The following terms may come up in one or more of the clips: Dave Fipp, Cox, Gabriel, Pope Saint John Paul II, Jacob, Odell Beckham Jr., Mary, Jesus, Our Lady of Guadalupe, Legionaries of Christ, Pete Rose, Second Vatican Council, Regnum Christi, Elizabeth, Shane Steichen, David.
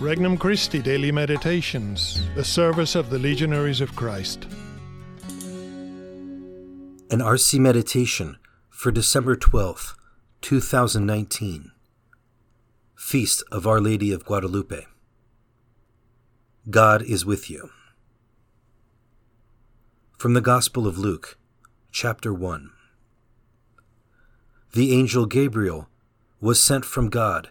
Regnum Christi Daily Meditations, the service of the Legionaries of Christ. An RC Meditation for December 12th, 2019. Feast of Our Lady of Guadalupe. God is with you. From the Gospel of Luke, chapter 1. The angel Gabriel was sent from God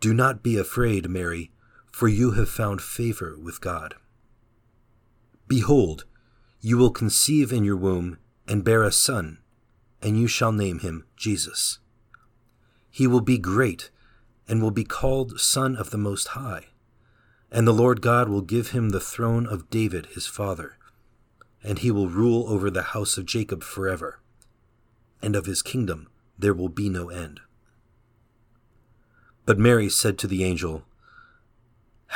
"Do not be afraid, Mary, for you have found favor with God. Behold, you will conceive in your womb and bear a son, and you shall name him Jesus. He will be great and will be called Son of the Most High, and the Lord God will give him the throne of David his father, and he will rule over the house of Jacob forever, and of his kingdom there will be no end." But Mary said to the angel,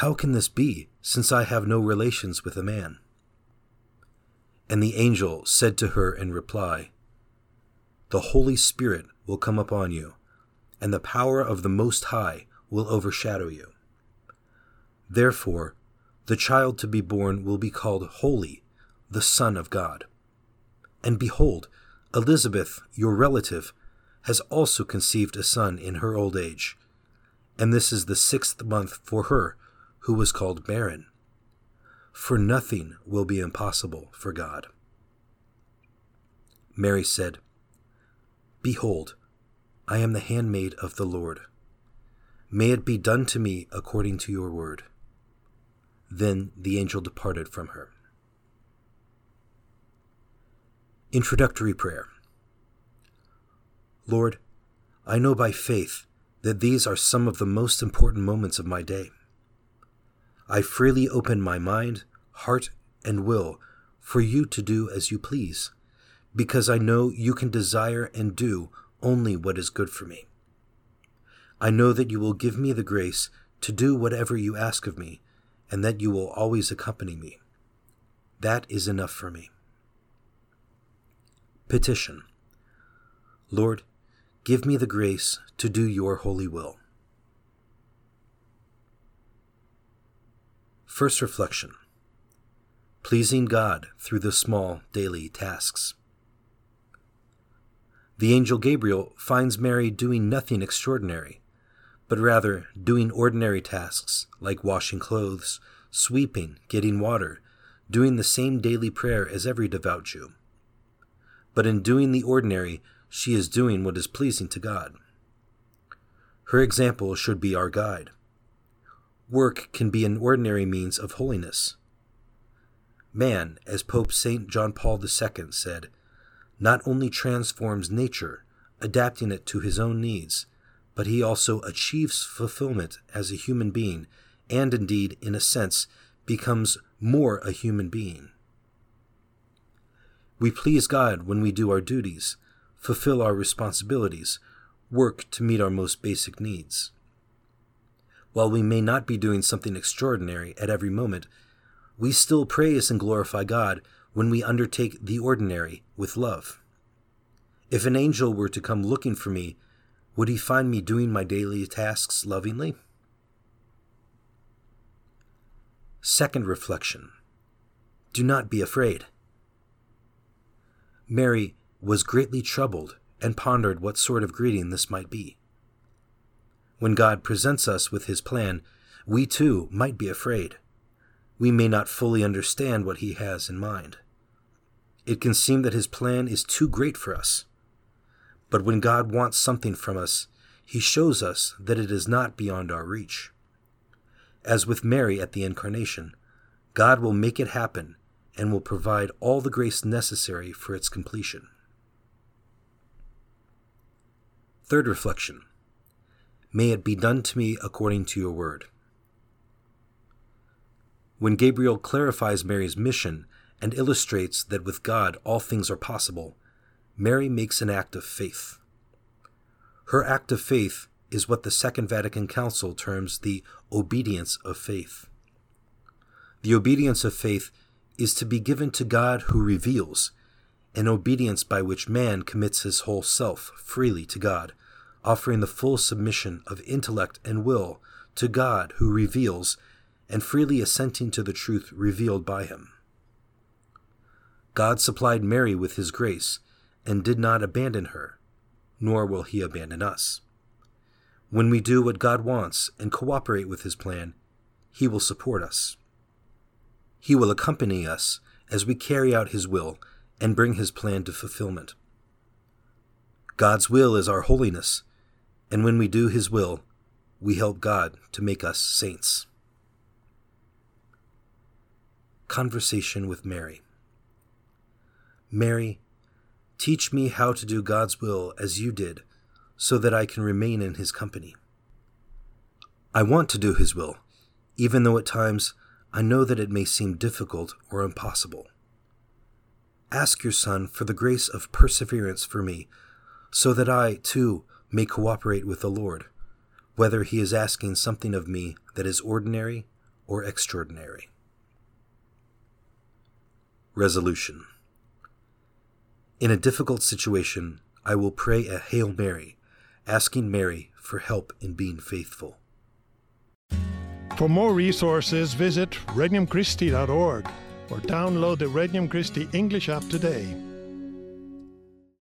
"How can this be, since I have no relations with a man?" And the angel said to her in reply, "The Holy Spirit will come upon you, and the power of the Most High will overshadow you. Therefore, the child to be born will be called Holy, the Son of God. And behold, Elizabeth, your relative, has also conceived a son in her old age, and this is the 6th month for her, who was called barren. For nothing will be impossible for God." Mary said, "Behold, I am the handmaid of the Lord. May it be done to me according to your word." Then the angel departed from her. Introductory Prayer. Lord, I know by faith that these are some of the most important moments of my day. I freely open my mind, heart, and will for you to do as you please, because I know you can desire and do only what is good for me. I know that you will give me the grace to do whatever you ask of me, and that you will always accompany me. That is enough for me. Petition. Lord, give me the grace to do your holy will. First reflection. Pleasing God through the small daily tasks. The angel Gabriel finds Mary doing nothing extraordinary, but rather doing ordinary tasks like washing clothes, sweeping, getting water, doing the same daily prayer as every devout Jew. But in doing the ordinary, she is doing what is pleasing to God. Her example should be our guide. Work can be an ordinary means of holiness. Man, as Pope Saint John Paul II said, not only transforms nature, adapting it to his own needs, but he also achieves fulfillment as a human being, and indeed, in a sense, becomes more a human being. We please God when we do our duties, fulfill our responsibilities, work to meet our most basic needs. While we may not be doing something extraordinary at every moment, we still praise and glorify God when we undertake the ordinary with love. If an angel were to come looking for me, would he find me doing my daily tasks lovingly? Second reflection. Do not be afraid. Mary was greatly troubled and pondered what sort of greeting this might be. When God presents us with his plan, we too might be afraid. We may not fully understand what he has in mind. It can seem that his plan is too great for us. But when God wants something from us, he shows us that it is not beyond our reach. As with Mary at the Incarnation, God will make it happen and will provide all the grace necessary for its completion. Third reflection. May it be done to me according to your word. when Gabriel clarifies Mary's mission and illustrates that with God all things are possible, Mary makes an act of faith. Her act of faith is what the Second Vatican Council terms the obedience of faith. The obedience of faith is to be given to God who reveals, an obedience by which man commits his whole self freely to God, offering the full submission of intellect and will to God who reveals, and freely assenting to the truth revealed by him. God supplied Mary with his grace and did not abandon her, nor will he abandon us. When we do what God wants and cooperate with his plan, he will support us. He will accompany us as we carry out his will and bring his plan to fulfillment. God's will is our holiness, and when we do his will, we help God to make us saints. Conversation with Mary. Mary, teach me how to do God's will as you did, so that I can remain in his company. I want to do his will, even though at times I know that it may seem difficult or impossible. Ask your Son for the grace of perseverance for me, so that I, too, may cooperate with the Lord, whether he is asking something of me that is ordinary or extraordinary. Resolution. In a difficult situation, I will pray a Hail Mary, asking Mary for help in being faithful. For more resources, visit regnumchristi.org or download the Regnum Christi English app today.